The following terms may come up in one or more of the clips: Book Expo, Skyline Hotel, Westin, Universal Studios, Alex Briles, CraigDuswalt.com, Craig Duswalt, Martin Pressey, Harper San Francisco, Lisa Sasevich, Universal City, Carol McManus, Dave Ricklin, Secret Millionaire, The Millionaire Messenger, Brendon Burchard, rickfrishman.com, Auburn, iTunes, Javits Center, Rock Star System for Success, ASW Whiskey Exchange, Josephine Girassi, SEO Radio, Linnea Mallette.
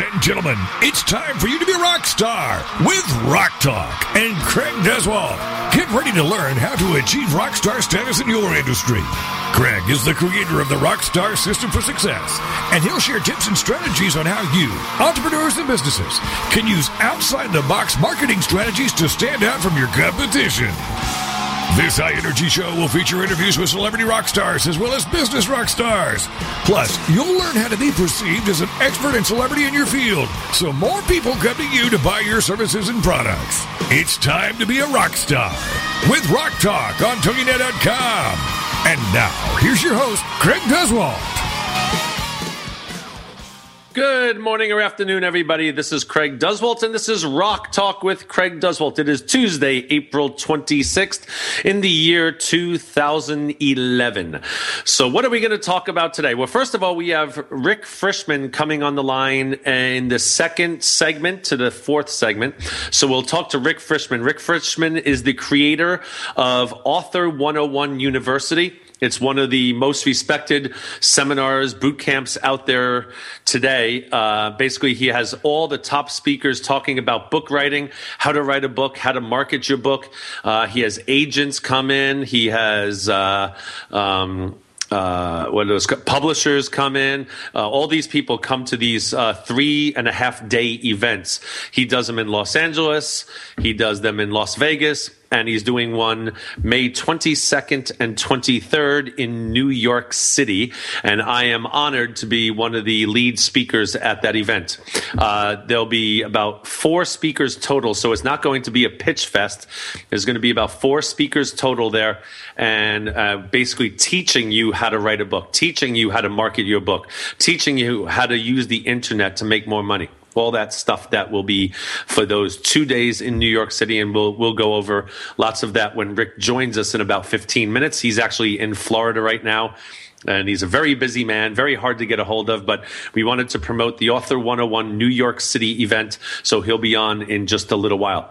and gentlemen, it's time for you to be a rock star with Rock Talk and Craig Duswalt. Get ready to learn how to achieve rock star status in your industry. Craig is the creator of the Rock Star System for Success, and he'll share tips and strategies on how you, entrepreneurs and businesses, can use outside-the-box marketing strategies to stand out from your competition. This high-energy show will feature interviews with celebrity rock stars as well as business rock stars. Plus, you'll learn how to be perceived as an expert and celebrity in your field, so more people come to you to buy your services and products. It's time to be a rock star with Rock Talk on TogiNet.com. And now, here's your host, Craig Duswalt. Good morning or afternoon, everybody. This is Craig Duswalt, and this is Rock Talk with Craig Duswalt. It is Tuesday, April 26th in the year 2011. So what are we going to talk about today? Well, first of all, we have Rick Frishman coming on the line in the second segment to the fourth segment. So we'll talk to Rick Frishman. Rick Frishman is the creator of Author 101 University. It's one of the most respected seminars, boot camps out there today. Basically, he has all the top speakers talking about book writing, how to write a book, how to market your book. He has agents come in. He has publishers come in. All these people come to these 3.5-day events. He does them in Los Angeles. He does them in Las Vegas. And he's doing one May 22nd and 23rd in New York City. And I am honored to be one of the lead speakers at that event. There'll be about 4 speakers total. So it's not going to be a pitch fest. There's going to be about 4 speakers total there. And basically teaching you how to write a book, teaching you how to market your book, teaching you how to use the internet to make more money. All that stuff that will be for those 2 days in New York City, and we'll go over lots of that when Rick joins us in about 15 minutes. He's actually in Florida right now, and he's a very busy man, very hard to get a hold of, but we wanted to promote the Author 101 New York City event, so he'll be on in just a little while.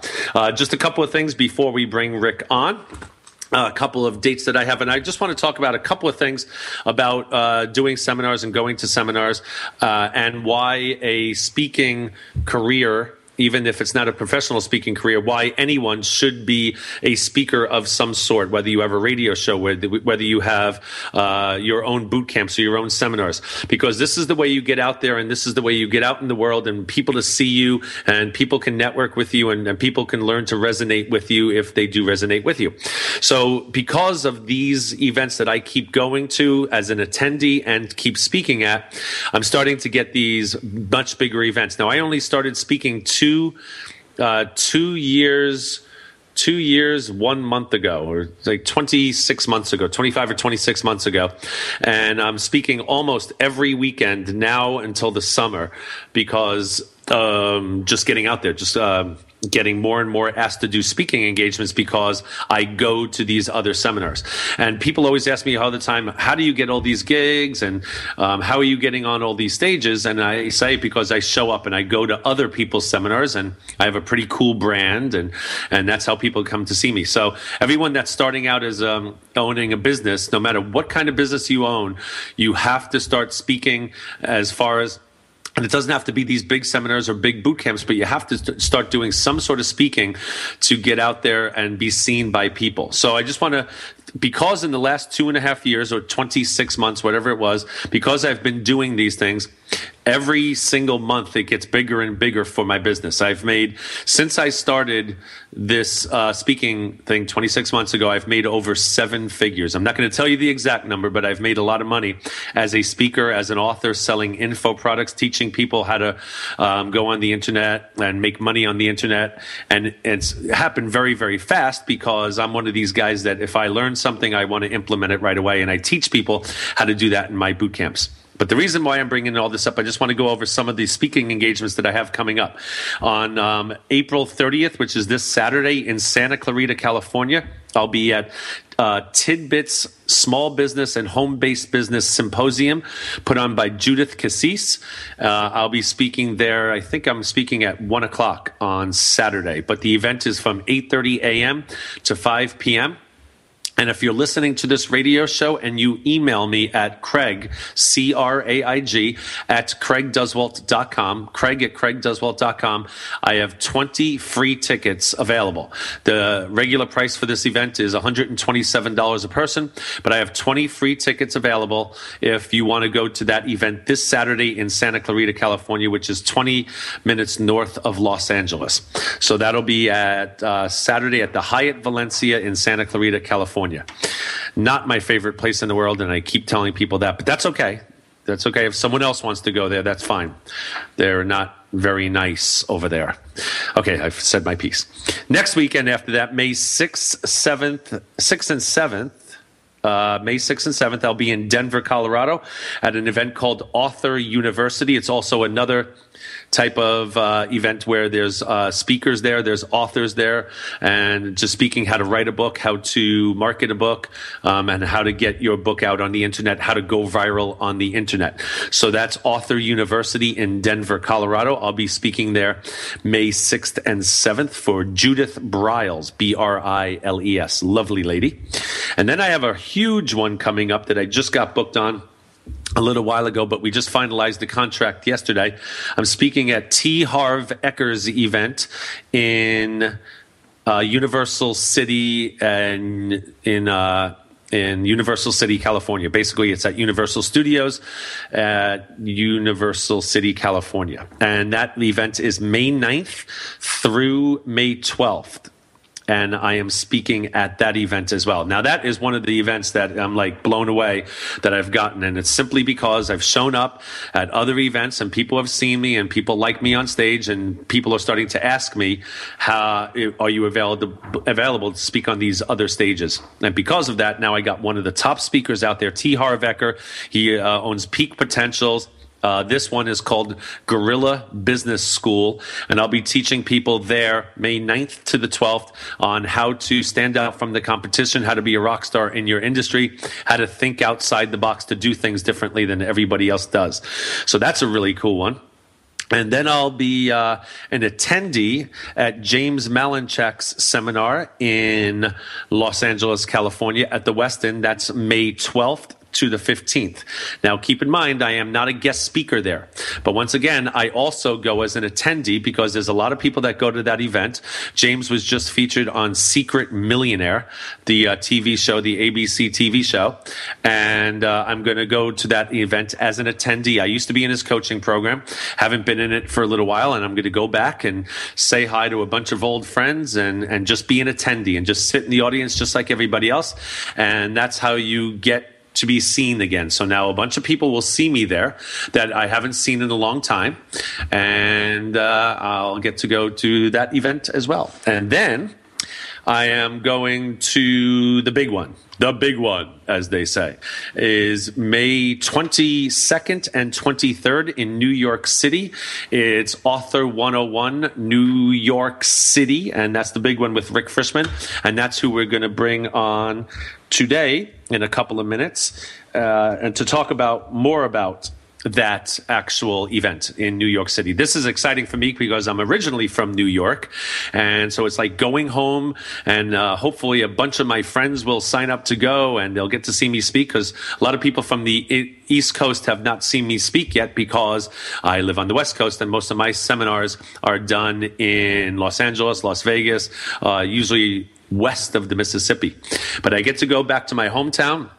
Just a couple of things before we bring Rick on. A couple of dates that I have, and I just want to talk about a couple of things about doing seminars and going to seminars and why a speaking career, even if it's not a professional speaking career, why anyone should be a speaker of some sort, whether you have a radio show, whether you have your own boot camps or your own seminars, because this is the way you get out there, and this is the way you get out in the world and people to see you, and people can network with you, and people can learn to resonate with you if they do resonate with you. So because of these events that I keep going to as an attendee and keep speaking at, I'm starting to get these much bigger events. Now, I only started speaking two years, 1 month ago, or like 26 months ago, 25 or 26 months ago. And I'm speaking almost every weekend now until the summer because just getting out there, just getting more and more asked to do speaking engagements because I go to these other seminars. And people always ask me all the time, how do you get all these gigs, and how are you getting on all these stages? And I say, because I show up and I go to other people's seminars, and I have a pretty cool brand, and that's how people come to see me. So everyone that's starting out as owning a business, no matter what kind of business you own, you have to start speaking as far as, and it doesn't have to be these big seminars or big boot camps, but you have to start doing some sort of speaking to get out there and be seen by people. So I just want to, because in the last 2.5 years or 26 months, whatever it was, because I've been doing these things, every single month it gets bigger and bigger for my business. I've made, since I started this speaking thing 26 months ago, I've made over 7 figures. I'm not going to tell you the exact number, but I've made a lot of money as a speaker, as an author, selling info products, teaching people how to go on the internet and make money on the internet. And it's happened very, very fast because I'm one of these guys that if I learn something, I want to implement it right away. And I teach people how to do that in my boot camps. But the reason why I'm bringing all this up, I just want to go over some of the speaking engagements that I have coming up. On April 30th, which is this Saturday in Santa Clarita, California, I'll be at Tidbits Small Business and Home-Based Business Symposium put on by Judith Cassis. I'll be speaking there. I think I'm speaking at 1 o'clock on Saturday. But the event is from 8:30 a.m. to 5 p.m. And if you're listening to this radio show and you email me at Craig, C-R-A-I-G, at CraigDuswalt.com, Craig at CraigDuswalt.com, I have 20 free tickets available. The regular price for this event is $127 a person, but I have 20 free tickets available if you want to go to that event this Saturday in Santa Clarita, California, which is 20 minutes north of Los Angeles. So that'll be at Saturday at the Hyatt Valencia in Santa Clarita, California. Not my favorite place in the world, and I keep telling people that, but that's okay. That's okay. If someone else wants to go there, that's fine. They're not very nice over there. Okay, I've said my piece. Next weekend after that, May 6th and 7th, I'll be in Denver, Colorado at an event called Author University. It's also another type of event where there's speakers there, there's authors there, and just speaking how to write a book, how to market a book, and how to get your book out on the internet, how to go viral on the internet. So that's Author University in Denver, Colorado. I'll be speaking there May 6th and 7th for Judith Briles, B-R-I-L-E-S, lovely lady. And then I have a huge one coming up that I just got booked on a little while ago, but we just finalized the contract yesterday. I'm speaking at T. Harv Ecker's event in Universal City and in Universal City, California. Basically, it's at Universal Studios at Universal City, California. And that event is May 9th through May 12th. And I am speaking at that event as well. Now, that is one of the events that I'm like blown away that I've gotten. And it's simply because I've shown up at other events and people have seen me and people like me on stage. And people are starting to ask me, how are you available to speak on these other stages? And because of that, now I got one of the top speakers out there, T. Harv Ecker. He owns Peak Potentials. This one is called Guerrilla Business School, and I'll be teaching people there May 9th to the 12th on how to stand out from the competition, how to be a rock star in your industry, how to think outside the box to do things differently than everybody else does. So that's a really cool one. And then I'll be an attendee at James Malinchak's seminar in Los Angeles, California at the Westin. That's May 12th. To the 15th. Now, keep in mind, I am not a guest speaker there. But once again, I also go as an attendee because there's a lot of people that go to that event. James was just featured on Secret Millionaire, the TV show, the ABC TV show. And I'm going to go to that event as an attendee. I used to be in his coaching program, haven't been in it for a little while, and I'm going to go back and say hi to a bunch of old friends and just be an attendee and just sit in the audience just like everybody else. And that's how you get to be seen again. So now a bunch of people will see me there that I haven't seen in a long time. And I'll get to go to that event as well. And then I am going to the big one. The big one, as they say, is May 22nd and 23rd in New York City. It's Author 101 New York City, and that's the big one with Rick Frishman, and that's who we're going to bring on today in a couple of minutes and to talk about more about that actual event in New York City. This is exciting for me because I'm originally from New York. And so it's like going home and hopefully a bunch of my friends will sign up to go and they'll get to see me speak because a lot of people from the East Coast have not seen me speak yet because I live on the West Coast and most of my seminars are done in Los Angeles, Las Vegas, usually west of the Mississippi. But I get to go back to my hometown.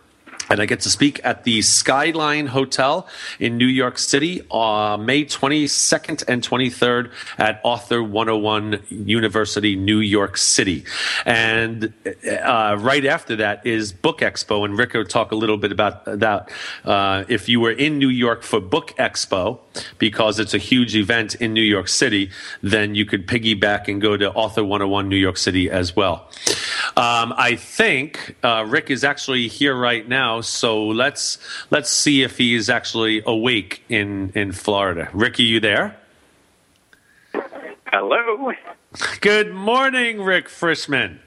And I get to speak at the Skyline Hotel in New York City May 22nd and 23rd at Author 101 University, New York City. And right after that is Book Expo. And Rick will talk a little bit about that if you were in New York for Book Expo, because it's a huge event in New York City, then you could piggyback and go to Author 101 New York City as well. I think Rick is actually here right now, so let's see if he is actually awake in Florida. Rick, are you there? Hello. Good morning, Rick Frishman.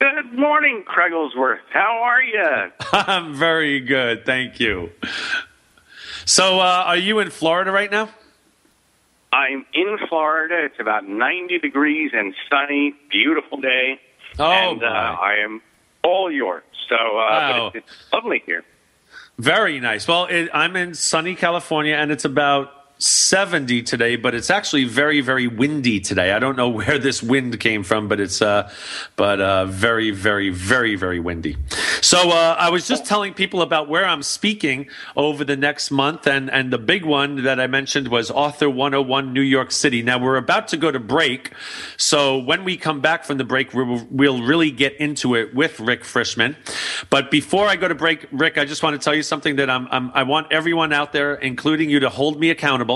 Good morning, Craiglesworth. How are you? I'm very good, thank you. So are you in Florida right now? I'm in Florida. It's about 90 degrees and sunny, beautiful day. Oh, and I am all yours. So wow. But it's lovely here. Very nice. Well, I'm in sunny California, and it's about 70 today, but it's actually very, very windy today. I don't know where this wind came from, but it's very, very, very, very windy. So I was just telling people about where I'm speaking over the next month, and the big one that I mentioned was Author 101 New York City. Now, we're about to go to break, so when we come back from the break, we'll really get into it with Rick Frishman. But before I go to break, Rick, I just want to tell you something that I want everyone out there, including you, to hold me accountable.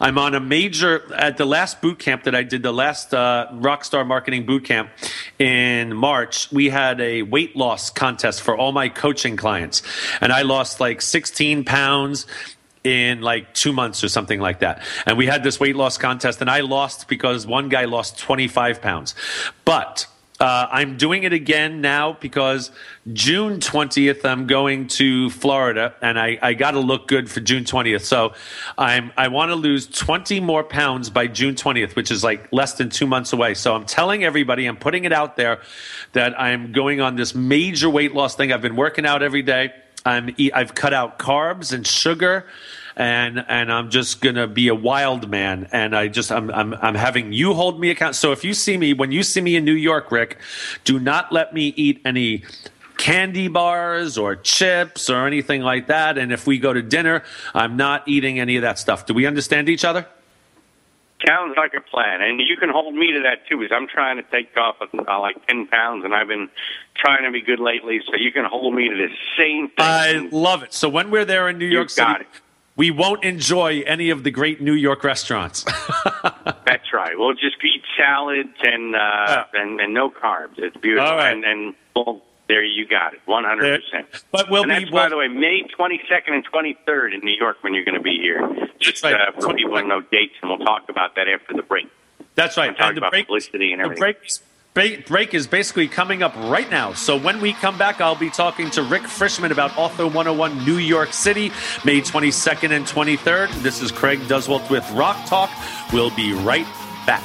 I'm on a major at the last boot camp that I did, the last Rockstar Marketing Boot Camp in March. We had a weight loss contest for all my coaching clients, and I lost like 16 pounds in like 2 months or something like that. And we had this weight loss contest, and I lost because one guy lost 25 pounds. But I'm doing it again now because June 20th, I'm going to Florida, and I got to look good for June 20th. So I want to lose 20 more pounds by June 20th, which is like less than 2 months away. So I'm telling everybody, I'm putting it out there that I'm going on this major weight loss thing. I've been working out every day. I've cut out carbs and sugar. And I'm just gonna be a wild man, and I'm having you hold me accountable. So if you see me, when you see me in New York, Rick, do not let me eat any candy bars or chips or anything like that. And if we go to dinner, I'm not eating any of that stuff. Do we understand each other? Sounds like a plan, and you can hold me to that too, because I'm trying to take off like 10 pounds, and I've been trying to be good lately. So you can hold me to the same thing. I love it. So when we're there in New York City. Got it. We won't enjoy any of the great New York restaurants. That's right. We'll just eat salads and no carbs. It's beautiful. All right. And well, there you got it, 100%. But by the way, May 22nd and 23rd in New York when you're going to be here. Just right. For people who know dates, and we'll talk about that after the break. That's right. And the break, publicity and everything. Break is basically coming up right now. So when we come back, I'll be talking to Rick Frishman about Author 101 New York City, May 22nd and 23rd. This is Craig Duswalt with Rock Talk. We'll be right back.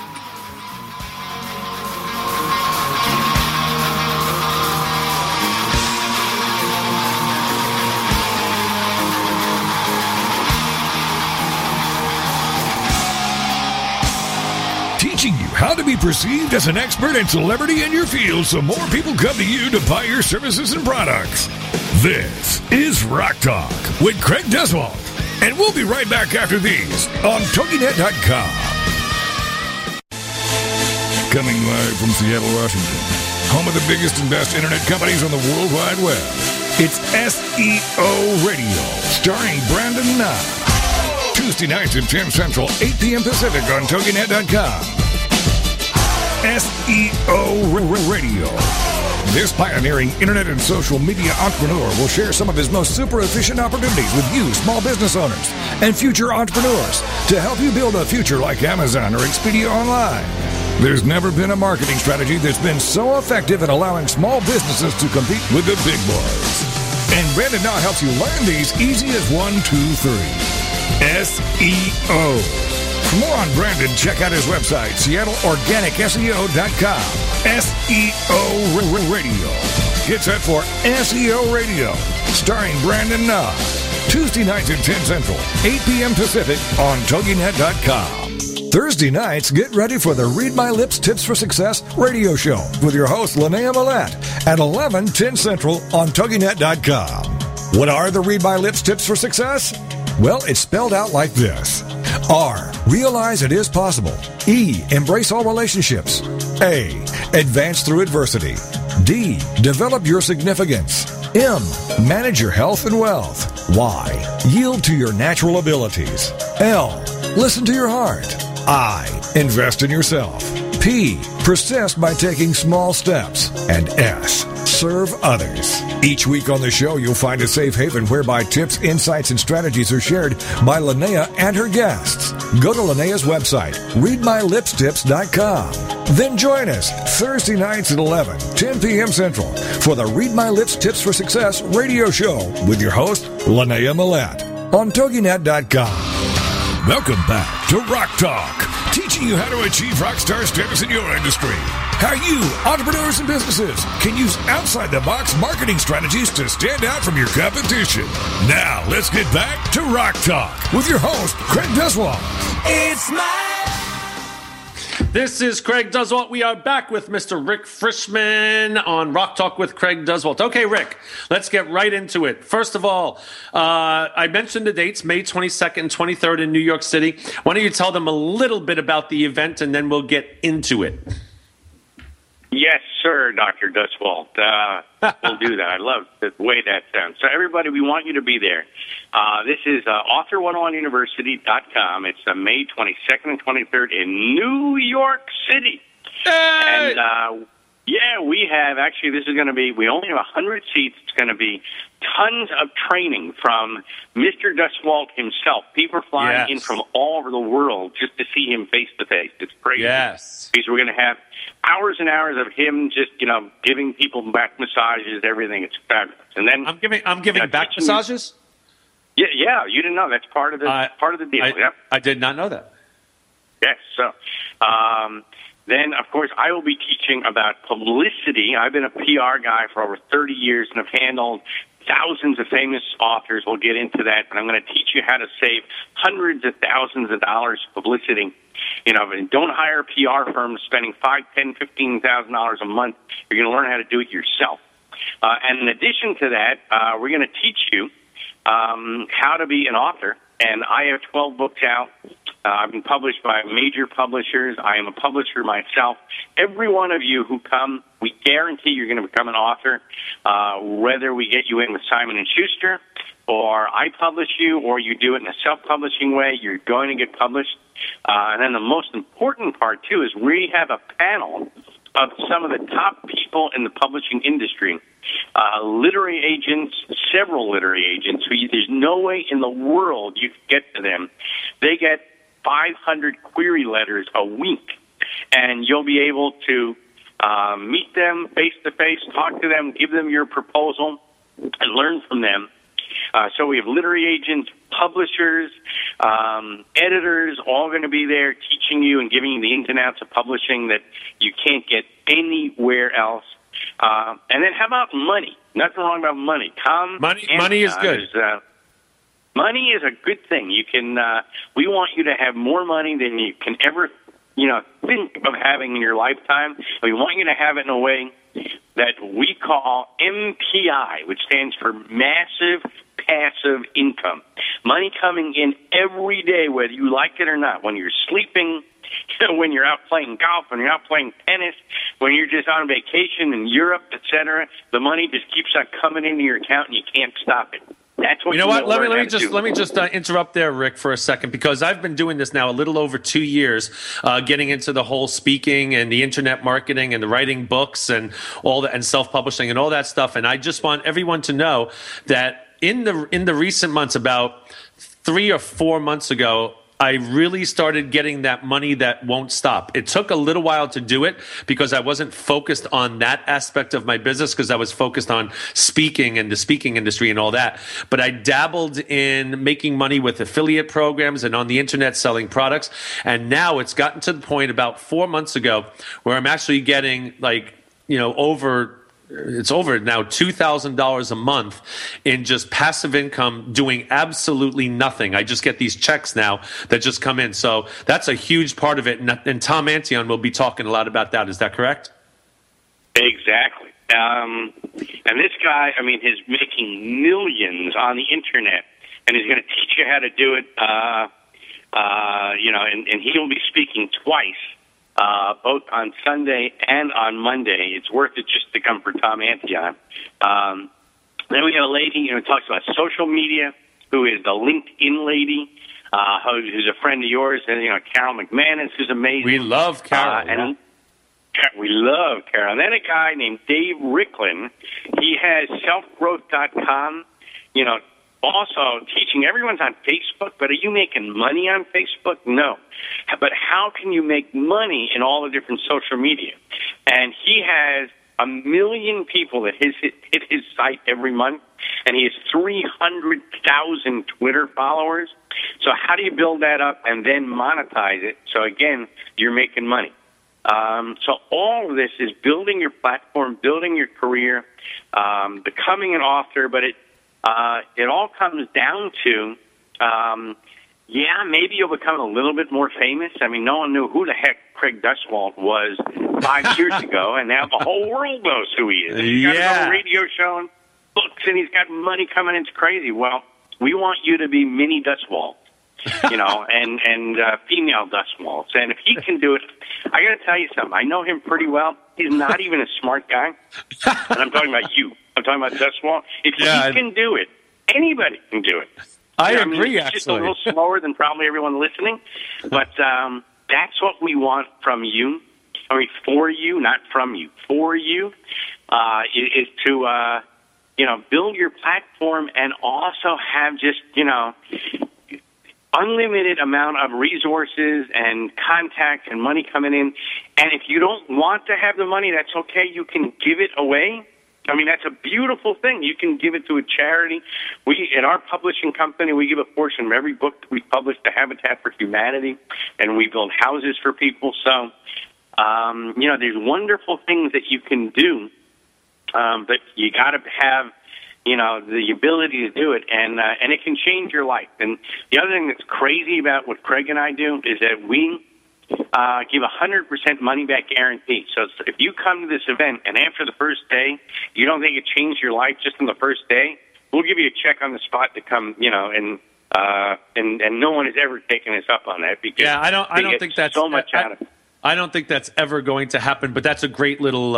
How to be perceived as an expert and celebrity in your field so more people come to you to buy your services and products. This is Rock Talk with Craig Duswalt, and we'll be right back after these on TogiNet.com. Coming live from Seattle, Washington, home of the biggest and best internet companies on the World Wide Web, it's SEO Radio, starring Brandon Nye. Tuesday nights at 10 Central, 8 p.m. Pacific on TogiNet.com. SEO Radio. This pioneering internet and social media entrepreneur will share some of his most super efficient opportunities with you, small business owners, and future entrepreneurs to help you build a future like Amazon or Expedia Online. There's never been a marketing strategy that's been so effective in allowing small businesses to compete with the big boys. And Brandon now helps you learn these easy as 1, 2, 3. SEO. For more on Brandon, check out his website, SeattleOrganicSEO.com. SEO Radio. Get set for SEO Radio, starring Brandon Nye. Tuesday nights at 10 Central, 8 p.m. Pacific on TogiNet.com. Thursday nights, get ready for the Read My Lips Tips for Success radio show with your host, Linnea Mallette, at 11, 10 Central on TogiNet.com. What are the Read My Lips Tips for Success? Well, it's spelled out like this. R, realize it is possible. E, embrace all relationships. A, advance through adversity. D, develop your significance. M, manage your health and wealth. Y, yield to your natural abilities. L, listen to your heart. I, invest in yourself. P, Persist by taking small steps. And S, serve others. Each week on the show, you'll find a safe haven whereby tips, insights, and strategies are shared by Linnea and her guests. Go to Linnea's website, readmylipstips.com. Then join us Thursday nights at 11, 10 p.m. Central for the Read My Lips Tips for Success radio show with your host, Linnea Mallette, on TogiNet.com. Welcome back to Rock Talk, teaching you how to achieve rock star status in your industry. How you, entrepreneurs and businesses, can use outside-the-box marketing strategies to stand out from your competition. Now, let's get back to Rock Talk with your host, Craig Duswalt. This is Craig Duswalt. We are back with Mr. Rick Frishman on Rock Talk with Craig Duswalt. Okay, Rick, let's get right into it. First of all, I mentioned the dates, May 22nd and 23rd in New York City. Why don't you tell them a little bit about the event, and then we'll get into it. Yes, sir, Dr. Duswalt. We'll do that. I love the way that sounds. So everybody, we want you to be there. This is author101university.com. It's May 22nd and 23rd in New York City. Hey! And, yeah, we have, actually, this is going to be, we only have 100 seats. It's going to be tons of training from Mr. Duswalt himself. People are flying in from all over the world just to see him face-to-face. It's crazy. Yes. Because we're going to have hours and hours of him just, you know, giving people back massages, everything. It's fabulous. And then I'm giving back massages? Yeah, you didn't know. That's part of the deal. I did not know that. Yes, so then, of course, I will be teaching about publicity. I've been a PR guy for over 30 years and have handled thousands of famous authors. We'll get into that, but I'm going to teach you how to save hundreds of thousands of dollars publicity. You know, and don't hire a PR firm spending $5,000, $10,000, $15,000 a month. You're going to learn how to do it yourself. And in addition to that, we're going to teach you how to be an author. And I have 12 books out. I've been published by major publishers. I am a publisher myself. Every one of you who come, we guarantee you're going to become an author, whether we get you in with Simon & Schuster or I publish you or you do it in a self-publishing way, you're going to get published. And then the most important part, too, is we have a panel of some of the top people in the publishing industry, literary agents, several literary agents, who there's no way in the world you could get to them. They get 500 query letters a week, and you'll be able to meet them face-to-face, talk to them, give them your proposal, and learn from them. So we have literary agents, publishers, editors, all going to be there teaching you and giving you the ins and outs of publishing that you can't get anywhere else. And then how about money? Nothing wrong about money. Money is good. Money is a good thing. You can. We want you to have more money than you can ever, you know, think of having in your lifetime. We want you to have it in a way that we call MPI, which stands for Massive Passive Income. Money coming in every day, whether you like it or not, when you're sleeping, when you're out playing golf, when you're out playing tennis, when you're just on vacation in Europe, etc. The money just keeps on coming into your account, and you can't stop it. That's what you know. What? Let me just interrupt there, Rick, for a second, because I've been doing this now a little over 2 years, getting into the whole speaking and the internet marketing and the writing books and all that, and self-publishing and all that stuff. And I just want everyone to know that in the recent months, about 3 or 4 months ago, I really started getting that money that won't stop. It took a little while to do it because I wasn't focused on that aspect of my business because I was focused on speaking and the speaking industry and all that. But I dabbled in making money with affiliate programs and on the internet selling products. And now it's gotten to the point about 4 months ago where I'm actually getting over now $2,000 a month in just passive income doing absolutely nothing. I just get these checks now that just come in. So that's a huge part of it. And Tom Antion will be talking a lot about that. Is that correct? Exactly. And this guy, I mean, he's making millions on the internet, and he's going to teach you how to do it, and he'll be speaking twice. Both on Sunday and on Monday. It's worth it just to come for Tom Antion. Then we have a lady who talks about social media, who is the LinkedIn lady, who's a friend of yours, and Carol McManus, who's amazing. We love Carol. And We love Carol. And then a guy named Dave Ricklin, he has selfgrowth.com, you know, also teaching. Everyone's on Facebook, but are you making money on Facebook? No. But how can you make money in all the different social media? And he has 1 million people that hit his site every month, and he has 300,000 Twitter followers. So how do you build that up and then monetize it? So, again, you're making money. So all of this is building your platform, building your career, becoming an author, but it all comes down to, yeah, maybe you'll become a little bit more famous. I mean, no one knew who the heck Craig Duswalt was 5 years ago, and now the whole world knows who he is. He's got his own radio show and books, and he's got money coming in. It's crazy. Well, we want you to be mini Duswalt. You know, and female Duswalt. And if he can do it, I got to tell you something. I know him pretty well. He's not even a smart guy. And I'm talking about you. I'm talking about Duswalt. If he can do it, anybody can do it. I agree, actually. Just a little slower than probably everyone listening. But that's what we want from you. I mean, for you, not from you. For you is to... build your platform and also have just, unlimited amount of resources and contacts and money coming in. And if you don't want to have the money, that's okay. You can give it away. I mean, that's a beautiful thing. You can give it to a charity. We, in our publishing company, we give a portion of every book that we publish to Habitat for Humanity, and we build houses for people. So, there's wonderful things that you can do, but you got to have the ability to do it, and it can change your life. And the other thing that's crazy about what Craig and I do is that we give 100% money-back guarantee. So if you come to this event and after the first day, you don't think it changed your life just on the first day, we'll give you a check on the spot to come, and no one has ever taken us up on that. Because I don't think that's so much out of it. I don't think that's ever going to happen, but that's a great little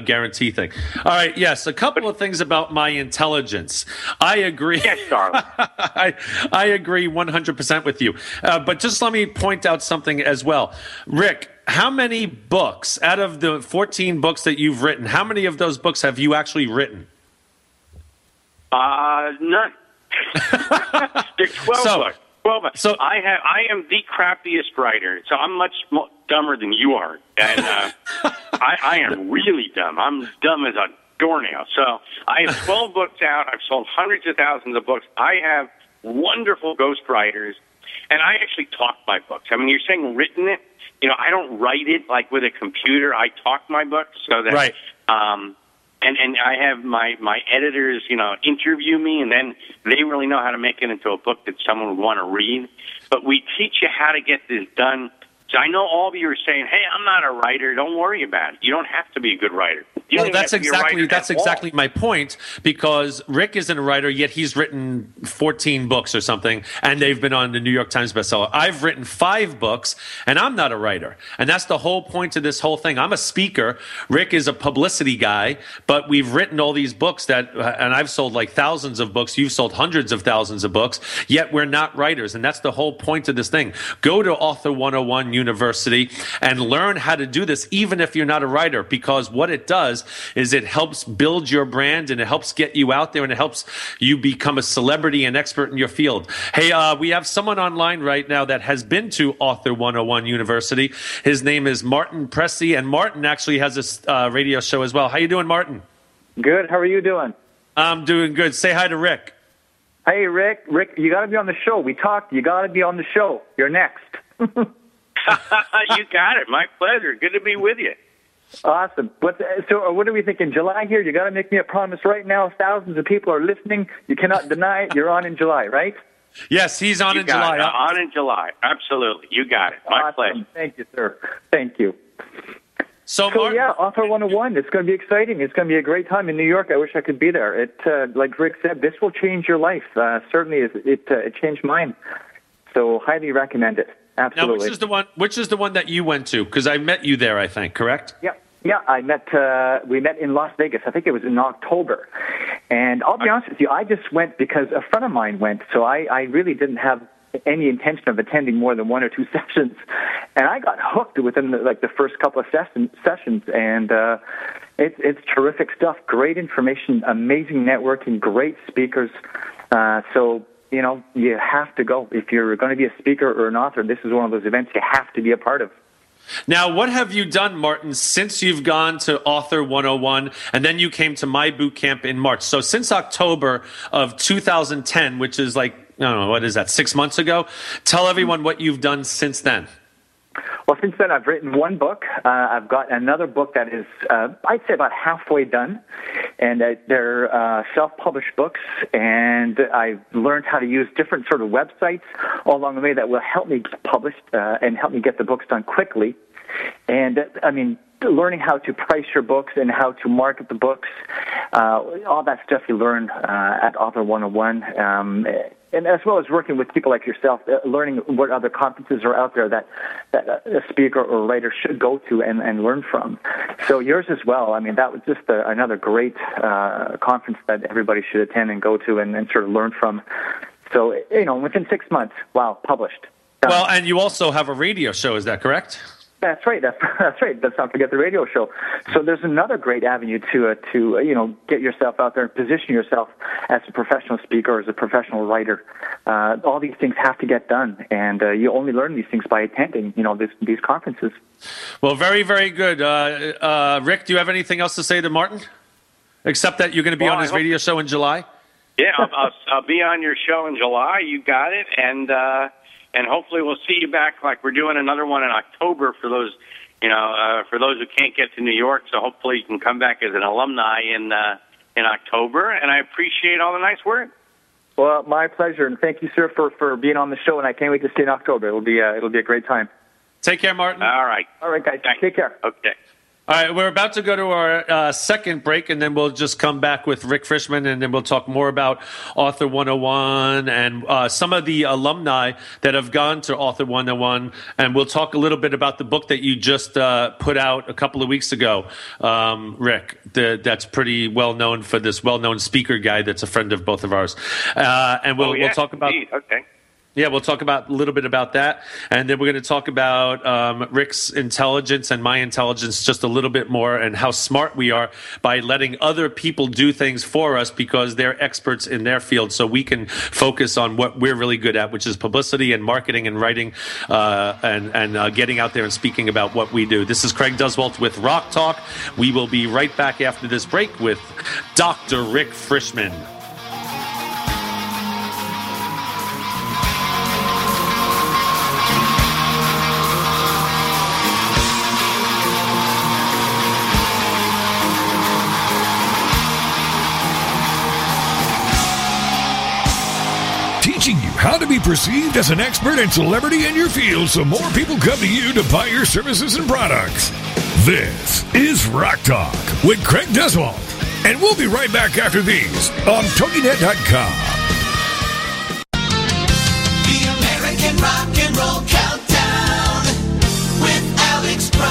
guarantee thing. All right, yes, a couple of things about my intelligence. I agree. Yes, darling. I agree 100% with you. But just let me point out something as well. Rick, how many books, out of the 14 books that you've written, how many of those books have you actually written? None. There's 12 books. Well, so I am the crappiest writer, so I'm much dumber than you are, and I am really dumb. I'm dumb as a doornail. So I have 12 books out. I've sold hundreds of thousands of books. I have wonderful ghostwriters, and I actually talk my books. I mean, you're saying written it. I don't write it like with a computer. I talk my books so that right. And I have my editors, interview me, and then they really know how to make it into a book that someone would want to read. But we teach you how to get this done. So I know all of you are saying, "Hey, I'm not a writer. Don't worry about it. You don't have to be a good writer." Well, that's exactly my point, because Rick isn't a writer, yet he's written 14 books or something, and they've been on the New York Times bestseller. I've written 5 books, and I'm not a writer. And that's the whole point of this whole thing. I'm a speaker. Rick is a publicity guy, but we've written all these books and I've sold like thousands of books. You've sold hundreds of thousands of books, yet we're not writers. And that's the whole point of this thing. Go to Author 101 University and learn how to do this, even if you're not a writer, because what it does is it helps build your brand, and it helps get you out there, and it helps you become a celebrity and expert in your field. Hey, we have someone online right now that has been to Author 101 University. His name is Martin Pressey, and Martin actually has a radio show as well. How you doing, Martin? Good. How are you doing? I'm doing good. Say hi to Rick. Hey, Rick. Rick, you got to be on the show. We talked. You got to be on the show. You're next. You got it. My pleasure. Good to be with you. Awesome. So what are we thinking? July here? You got to make me a promise right now. Thousands of people are listening. You cannot deny it. You're on in July, right? Yes, he's on in July. On in July. Absolutely. You got it. My pleasure. Thank you, sir. Thank you. So Martin, yeah, Author 101. It's going to be exciting. It's going to be a great time in New York. I wish I could be there. It, like Rick said, this will change your life. Certainly, it changed mine. So highly recommend it. Absolutely. Now, which is the one that you went to? Because I met you there, I think, correct? Yeah. Yeah, we met in Las Vegas. I think it was in October. And I'll be honest with you, I just went because a friend of mine went, so I really didn't have any intention of attending more than one or two sessions, and I got hooked within the first couple of sessions, and it's terrific stuff. Great information, amazing networking, great speakers. So you know, you have to go if you're going to be a speaker or an author. This is one of those events you have to be a part of. Now, what have you done, Martin, since you've gone to Author 101, and then you came to my boot camp in March? So since October of 2010, which is 6 months ago, tell everyone what you've done since then. Well, since then, I've written one book. I've got another book that is, I'd say, about halfway done. And they're self-published books. And I've learned how to use different sort of websites all along the way that will help me get published and help me get the books done quickly. And, learning how to price your books and how to market the books, all that stuff you learn at Author 101, and as well as working with people like yourself, learning what other conferences are out there that a speaker or writer should go to and learn from. So yours as well. That was just another great conference that everybody should attend and go to and sort of learn from. So, within 6 months, wow, published. Done. Well, and you also have a radio show, is that correct? That's right. That's right. Let's not forget the radio show. So there's another great avenue to get yourself out there and position yourself as a professional speaker or as a professional writer. All these things have to get done, and you only learn these things by attending, these conferences. Well, very, very good. Rick, do you have anything else to say to Martin, except that you're going to be on his radio show in July? Yeah, I'll be on your show in July. You got it, and hopefully we'll see you back. We're doing another one in October for those who can't get to New York. So hopefully you can come back as an alumni in October. And I appreciate all the nice words. Well, my pleasure, and thank you, sir, for being on the show. And I can't wait to see you in October. It'll be a great time. Take care, Martin. All right, guys. Thanks. Take care. Okay. All right, we're about to go to our second break, and then we'll just come back with Rick Frishman, and then we'll talk more about Author 101 and some of the alumni that have gone to Author 101, and we'll talk a little bit about the book that you just put out a couple of weeks ago, Rick. That's pretty well-known for this well-known speaker guy that's a friend of both of ours. And we'll talk about... Okay. Yeah, we'll talk about a little bit about that, and then we're going to talk about Rick's intelligence and my intelligence just a little bit more, and how smart we are by letting other people do things for us because they're experts in their field, so we can focus on what we're really good at, which is publicity and marketing and writing and getting out there and speaking about what we do. This is Craig Duswalt with Rock Talk. We will be right back after this break with Dr. Rick Frishman. How to be perceived as an expert and celebrity in your field so more people come to you to buy your services and products. This is Rock Talk with Craig Duswalt, and we'll be right back after these on TogiNet.com. The American Rock and Roll Countdown with Alex Briles.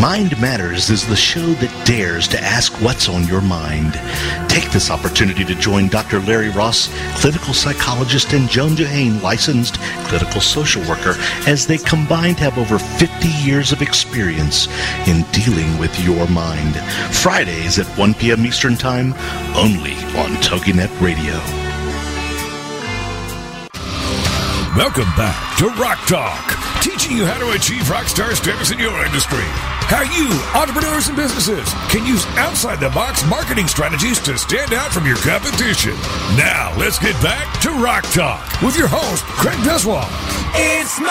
Mind Matters is the show that dares to ask what's on your mind. Take this opportunity to join Dr. Larry Ross, clinical psychologist, and Joan Duhane, licensed clinical social worker, as they combined have over 50 years of experience in dealing with your mind. Fridays at 1 p.m. Eastern Time, only on TogiNet Radio. Welcome back to Rock Talk, teaching you how to achieve rock star status in your industry. How you, entrepreneurs and businesses, can use outside-the-box marketing strategies to stand out from your competition. Now, let's get back to Rock Talk with your host, Craig Duswalt. It's my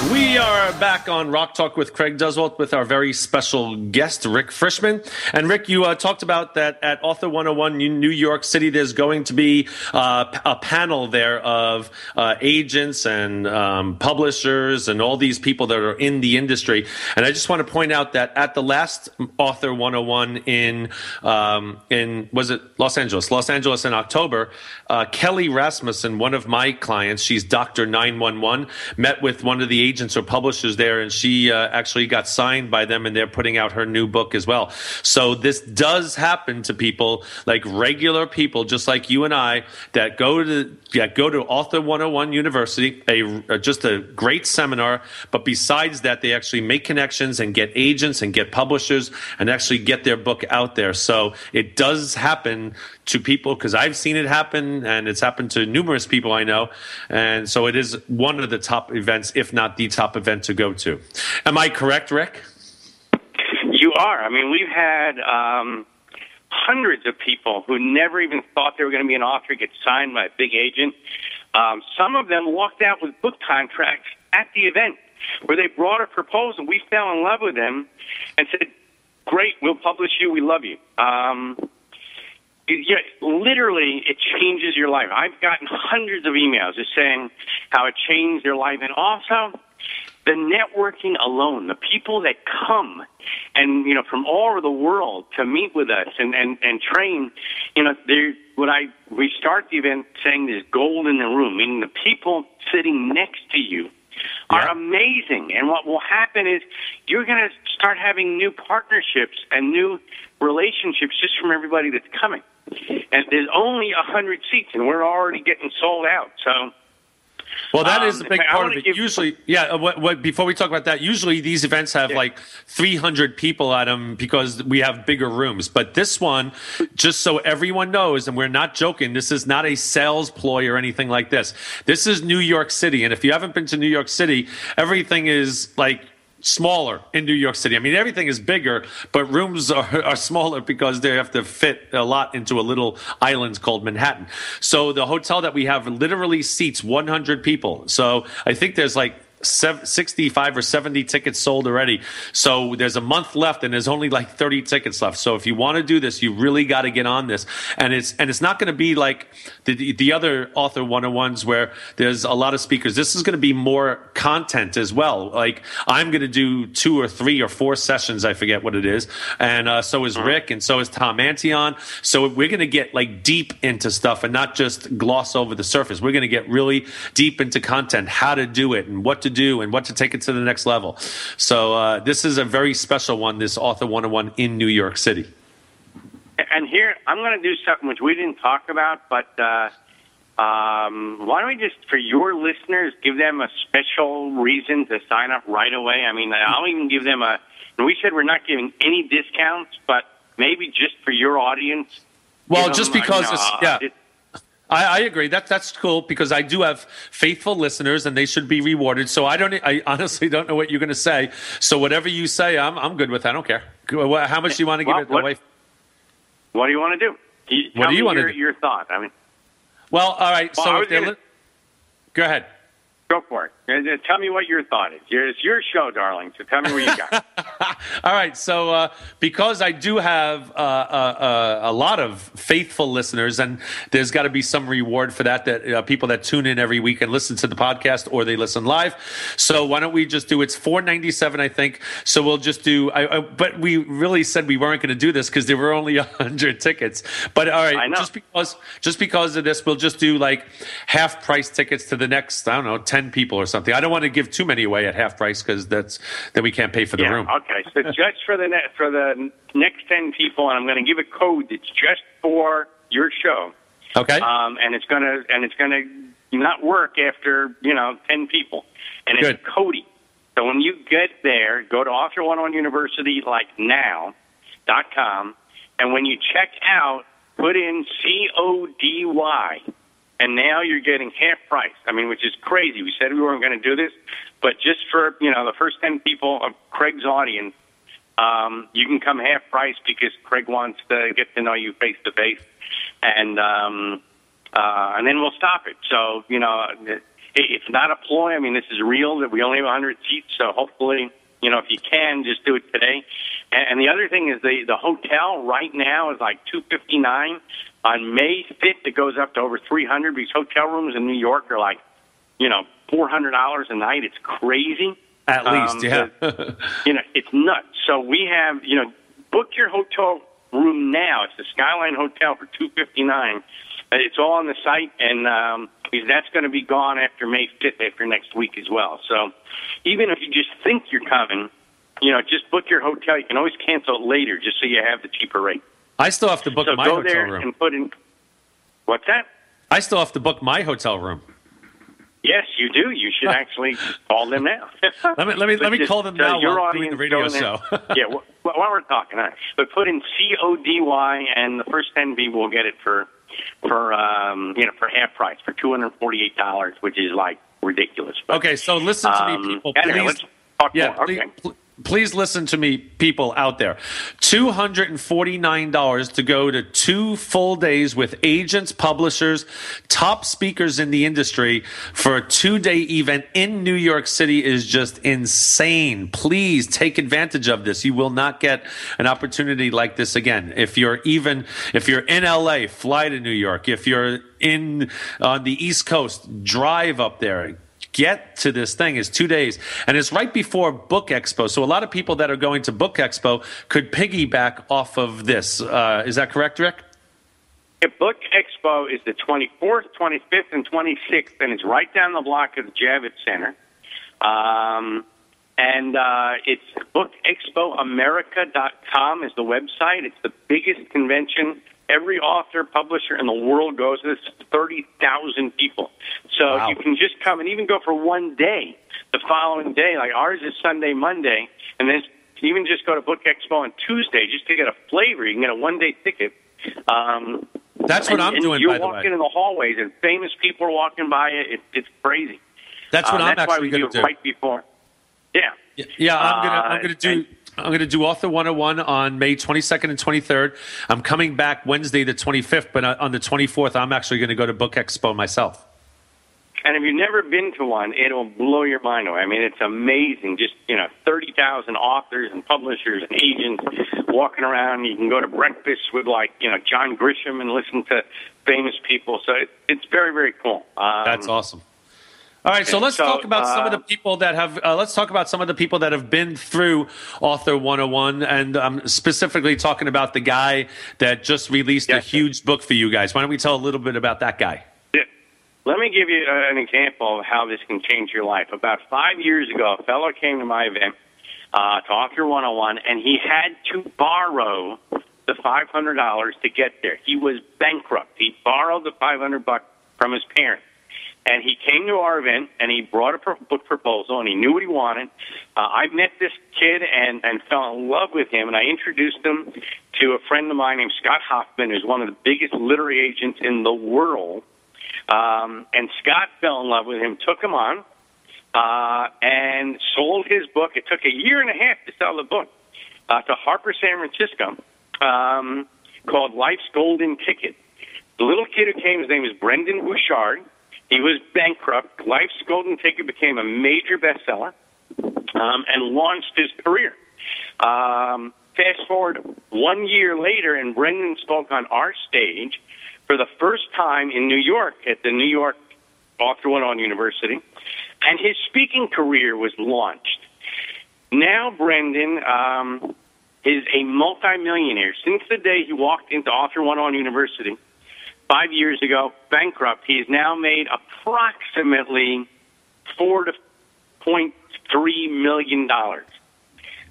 life. We are back on Rock Talk with Craig Duswalt with our very special guest, Rick Frishman. And Rick, you talked about that at Author 101 in New York City, there's going to be a panel there of agents and publishers and all these people that are in the industry. And I just want to point out that at the last Author 101 was it Los Angeles in October, Kelly Rasmussen, one of my clients, she's Dr. 911, met with one of the agents or publishers there, and she actually got signed by them, and they're putting out her new book as well. So this does happen to people, like regular people, just like you and I, that go to Author 101 University, just a great seminar. But besides that, they actually make connections and get agents and get publishers and actually get their book out there. So it does happen to people, because I've seen it happen, and it's happened to numerous people I know. And so it is one of the top events, if not the top event to go to. Am I correct, Rick? You are. I mean, we've had hundreds of people who never even thought they were going to be an author get signed by a big agent. Some of them walked out with book contracts at the event where they brought a proposal. We fell in love with them and said, great, we'll publish you. We love you. Literally, it changes your life. I've gotten hundreds of emails just saying how it changed their life. And also, the networking alone, the people that come and, from all over the world to meet with us and train, we start the event saying there's gold in the room, meaning the people sitting next to you are amazing. And what will happen is you're going to start having new partnerships and new relationships just from everybody that's coming. And there's only 100 seats, and we're already getting sold out. So, well, that is a big part of it. Usually, before we talk about that, usually these events have like 300 people at them because we have bigger rooms. But this one, just so everyone knows, and we're not joking, this is not a sales ploy or anything like this. This is New York City. And if you haven't been to New York City, everything is like smaller in New York City. I mean, everything is bigger, but rooms are smaller because they have to fit a lot into a little island called Manhattan. So the hotel that we have literally seats 100 people. So I think there's like 65 or 70 tickets sold already. So there's a month left, and there's only like 30 tickets left. So if you want to do this, you really got to get on this. And it's not going to be like the other Author 101s where there's a lot of speakers. This is going to be more content as well. Like I'm going to do 2 or 3 or 4 sessions. I forget what it is. And so is Rick, and so is Tom Antion. So we're going to get like deep into stuff and not just gloss over the surface. We're going to get really deep into content, how to do it and what to do and what to take it to the next level. So this is a very special one, this Author 101 in New York City. And here, I'm going to do something which we didn't talk about, but why don't we just, for your listeners, give them a special reason to sign up right away? I mean, I'll even give them and we said we're not giving any discounts, but maybe just for your audience. Well, just because I agree. That's cool, because I do have faithful listeners, and they should be rewarded. So I honestly don't know what you're going to say. So whatever you say, I'm good with. I don't care. How much do you want to give it away? What do you want to do? What do you want to do? Your thought. I mean. Well, all right. Well, so go ahead. Go for it. Tell me what your thought is. It's your show, darling, so tell me what you got. All right. So because I do have a lot of faithful listeners, and there's got to be some reward for that people that tune in every week and listen to the podcast, or they listen live. So why don't we just do, it's $4.97, I think. So we'll just do, but we really said we weren't going to do this because there were only 100 tickets. But all right, just because of this, we'll just do like half price tickets to the next, I don't know, 10 people or something. I don't want to give too many away at half price, because then we can't pay for the room. Okay, so just for the next 10 people, and I'm going to give a code that's just for your show. Okay, and it's gonna not work after 10 people, and it's Cody. So when you get there, go to author101university.com, and when you check out, put in CODY. And now you're getting half price. I mean, which is crazy. We said we weren't going to do this, but just for, the first 10 people of Craig's audience, you can come half price, because Craig wants to get to know you face to face. And then we'll stop it. So, it's not a ploy. I mean, this is real, that we only have 100 seats, so hopefully, you know, if you can, just do it today. And the other thing is the hotel right now is like $259. On May 5th, it goes up to over $300 because hotel rooms in New York are like, you know, $400 a night. It's crazy. At least, yeah. You know, it's nuts. So we have, you know, book your hotel room now. It's the Skyline Hotel for $259. It's all on the site, and that's going to be gone after May 5th, after next week as well. So even if you just think you're coming, you know, just book your hotel. You can always cancel it later just so you have the cheaper rate. I still have to book my hotel room. So go there and put in... What's that? I still have to book my hotel room. Yes, you do. You should actually call them now. let me call them now while I'm doing the radio show. Yeah, while we're talking. All right. But put in CODY, and the first 10 people will get it for half price, for $248, which is like ridiculous. But, okay, so listen to me, people. Please, let's talk more. Okay. Please listen to me, people out there. $249 to go to 2 full days with agents, publishers, top speakers in the industry for a 2-day event in New York City is just insane. Please take advantage of this. You will not get an opportunity like this again. If you're in LA, fly to New York. If you're on the East Coast, drive up there. Get to this thing. Is 2 days, and it's right before Book Expo. So a lot of people that are going to Book Expo could piggyback off of this. Is that correct, Rick? Yeah, Book Expo is the 24th, 25th, and 26th, and it's right down the block of the Javits Center. It's bookexpoamerica.com is the website. It's the biggest convention. Every author, publisher in the world goes to this. 30,000 people. So wow. You can just come and even go for one day. The following day, like ours is Sunday, Monday, and then even just go to Book Expo on Tuesday just to get a flavor. You can get a one-day ticket. That's what I'm doing, by the way. You're walking in the hallways, and famous people are walking by. It's crazy. That's what I'm actually going to do. Right before. Yeah. Yeah, I'm going to do Author 101 on May 22nd and 23rd. I'm coming back Wednesday the 25th, but on the 24th, I'm actually going to go to Book Expo myself. And if you've never been to one, it'll blow your mind away. I mean, it's amazing. Just, 30,000 authors and publishers and agents walking around. You can go to breakfast with, John Grisham and listen to famous people. So it's very, very cool. That's awesome. All right, so let's talk about some of the people that have. Let's talk about some of the people that have been through Author 101, and I'm specifically talking about the guy that just released a huge book for you guys. Why don't we tell a little bit about that guy? Yeah. Let me give you an example of how this can change your life. About 5 years ago, a fellow came to my event to Author 101, and he had to borrow the $500 to get there. He was bankrupt. He borrowed the $500 from his parents. And he came to our event, and he brought a book proposal, and he knew what he wanted. I met this kid and fell in love with him, and I introduced him to a friend of mine named Scott Hoffman, who's one of the biggest literary agents in the world. And Scott fell in love with him, took him on, and sold his book. It took a year and a half to sell the book to Harper San Francisco, called Life's Golden Ticket. The little kid who came, his name is Brendon Burchard. He was bankrupt. Life's Golden Ticket became a major bestseller and launched his career. Fast forward 1 year later, and Brendon spoke on our stage for the first time in New York at the New York Author 101 University, and his speaking career was launched. Now Brendon is a multimillionaire. Since the day he walked into Author 101 University, 5 years ago, bankrupt, he has now made approximately $4.3 million.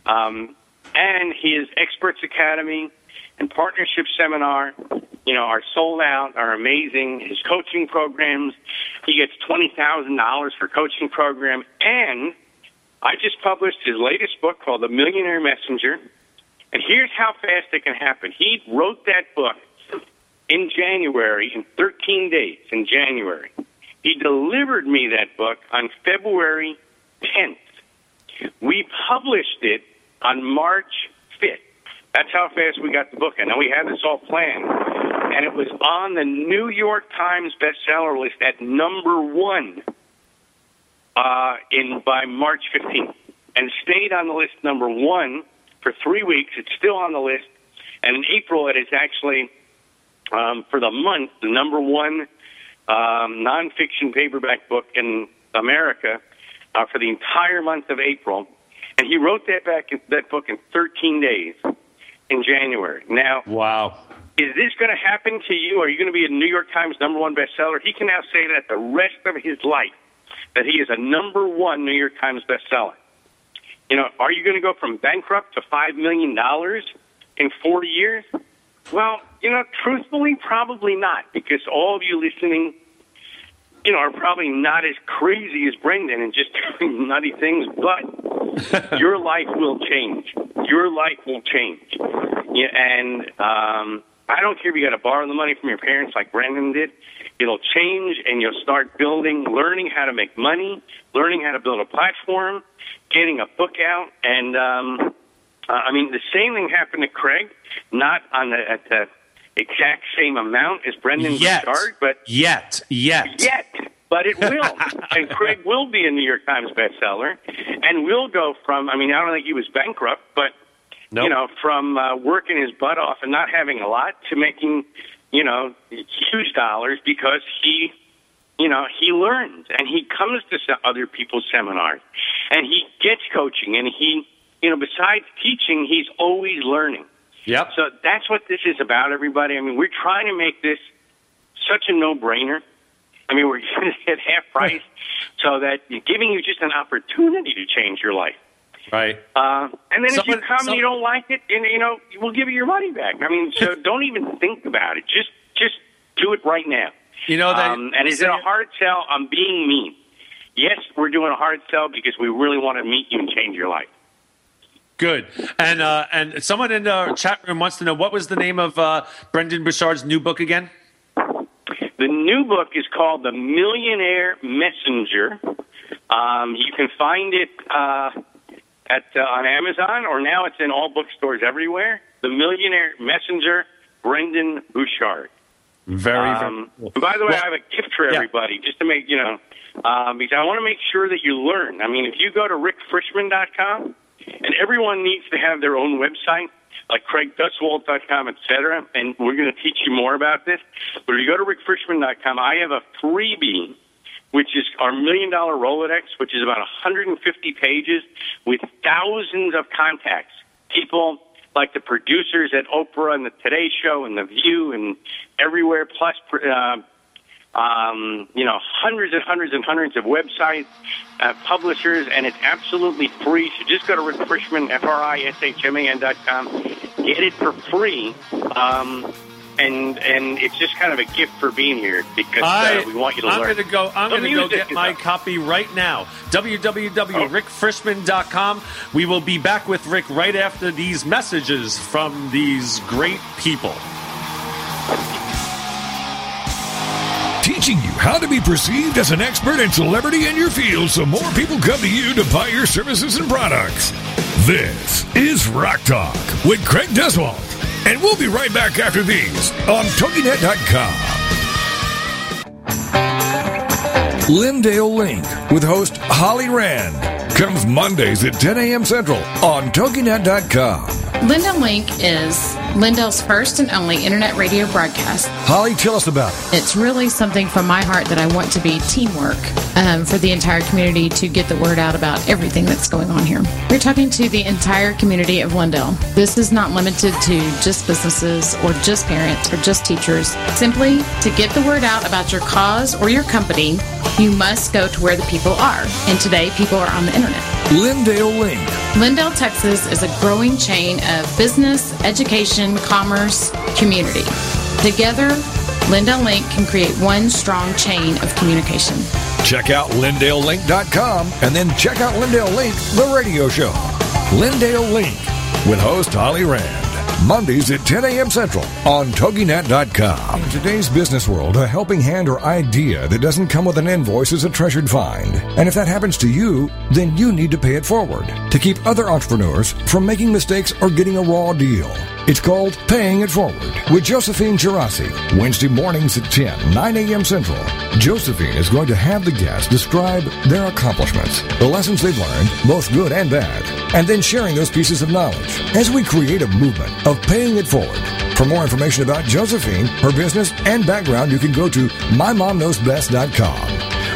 And his Experts Academy and Partnership Seminar, are sold out, are amazing. His coaching programs, he gets $20,000 for coaching program. And I just published his latest book called The Millionaire Messenger. And here's how fast it can happen. He wrote that book in January, in 13 days in January. He delivered me that book on February 10th. We published it on March 5th. That's how fast we got the book. I know we had this all planned. And it was on the New York Times bestseller list at number 1 by March 15th and stayed on the list number one for 3 weeks. It's still on the list. And in April, it is actually, for the month, the number one nonfiction paperback book in America for the entire month of April. And he wrote that book in 13 days in January. Now, wow. Is this going to happen to you? Are you going to be a New York Times number one bestseller? He can now say that the rest of his life, that he is a number one New York Times bestseller. You know, are you going to go from bankrupt to $5 million in 40 years? Well, you know, truthfully, probably not, because all of you listening, you know, are probably not as crazy as Brendon and just doing nutty things, but your life will change. Your life will change. Yeah, and I don't care if you got to borrow the money from your parents like Brendon did. It'll change, and you'll start building, learning how to make money, learning how to build a platform, getting a book out. And, I mean, the same thing happened to Craig, not on the, at the exact same amount as Brendon Burchard, but yet, but it will. And Craig will be a New York Times bestseller and will go from, I mean, I don't think he was bankrupt, but, you know, from working his butt off and not having a lot to making, you know, huge dollars because he, you know, he learns and he comes to other people's seminars and he gets coaching and he, you know, besides teaching, he's always learning. Yep. So that's what this is about, everybody. I mean, we're trying to make this such a no-brainer. I mean, we're giving it at half price so that you're giving you just an opportunity to change your life. Right. And then if you come and you don't like it, and, you know, we'll give you your money back. I mean, so don't even think about it. Just do it right now. You know that. And is it a hard sell? I'm being mean. Yes, we're doing a hard sell because we really want to meet you and change your life. Good. And someone in the chat room wants to know, what was the name of Brendon Burchard's new book again? The new book is called The Millionaire Messenger. You can find it on Amazon, or now it's in all bookstores everywhere. The Millionaire Messenger, Brendon Burchard. Very, very cool. By the way, I have a gift for everybody, just to make, you know, because I want to make sure that you learn. I mean, if you go to rickfrishman.com, and everyone needs to have their own website, like CraigDuswalt.com, et cetera, and we're going to teach you more about this. But if you go to rickfrishman.com, I have a freebie, which is our $1 million Rolodex, which is about 150 pages with thousands of contacts. People like the producers at Oprah and the Today Show and The View and everywhere, plus you know, hundreds and hundreds and hundreds of websites, publishers, and it's absolutely free. So just go to Rick Frishman, FRISHMAN.com. Get it for free. And it's just kind of a gift for being here because we want you to learn. I'm going to go get my copy right now. www.rickfrishman.com. We will be back with Rick right after these messages from these great people. Teaching you how to be perceived as an expert and celebrity in your field so more people come to you to buy your services and products. This is Rock Talk with Craig Duswalt, and we'll be right back after these on TogiNet.com. Lindale Link with host Holly Rand comes Mondays at 10 a.m. Central on TogiNet.com. Lindale Link is Lindale's first and only internet radio broadcast. Holly, tell us about it. It's really something from my heart that I want to be teamwork for the entire community to get the word out about everything that's going on here. We're talking to the entire community of Lindale. This is not limited to just businesses or just parents or just teachers. Simply to get the word out about your cause or your company, you must go to where the people are. And today, people are on the internet. Lindale Link. Lindale, Texas is a growing chain of business, education, commerce, community. Together, Lindale Link can create one strong chain of communication. Check out LindaleLink.com and then check out Lindale Link, the radio show. Lindale Link with host Holly Rand. Mondays at 10 a.m. Central on TogiNet.com. In today's business world, a helping hand or idea that doesn't come with an invoice is a treasured find. And if that happens to you, then you need to pay it forward to keep other entrepreneurs from making mistakes or getting a raw deal. It's called Paying It Forward with Josephine Girassi, Wednesday mornings at 10, 9 a.m. Central. Josephine is going to have the guests describe their accomplishments, the lessons they've learned, both good and bad, and then sharing those pieces of knowledge as we create a movement of paying it forward. For more information about Josephine, her business, and background, you can go to mymomknowsbest.com.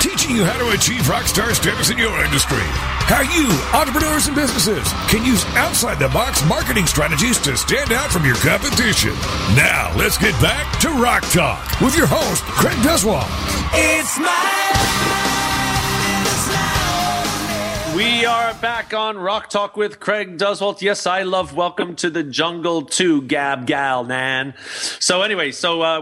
teaching you how to achieve rock star status in your industry. How you, entrepreneurs and businesses, can use outside-the-box marketing strategies to stand out from your competition. Now, let's get back to Rock Talk with your host, Craig Duswalt. It's my life, it's my. We are back on Rock Talk with Craig Duswalt. Yes, I love Welcome to the Jungle too, Gab Gal Nan. So anyway,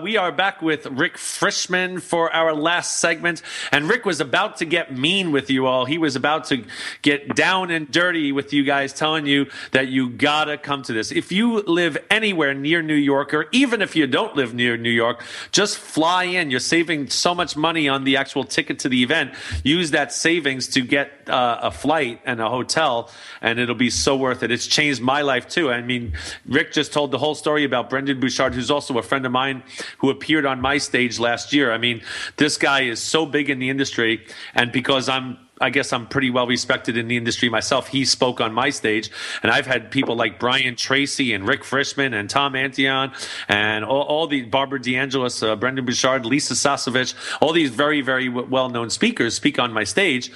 we are back with Rick Frishman for our last segment. And Rick was about to get mean with you all. He was about to get down and dirty with you guys, telling you that you gotta come to this. If you live anywhere near New York, or even if you don't live near New York, just fly in. You're saving so much money on the actual ticket to the event. Use that savings to get a flight and a hotel, and it'll be so worth it. It's changed my life too. I mean, Rick just told the whole story about Brendon Burchard, who's also a friend of mine who appeared on my stage last year. I mean, this guy is so big in the industry, and because I guess I'm pretty well respected in the industry myself, he spoke on my stage, and I've had people like Brian Tracy and Rick Frishman and Tom Antion and all the Barbara DeAngelis, Brendon Burchard, Lisa Sasevich, all these very, very well-known speakers speak on my stage,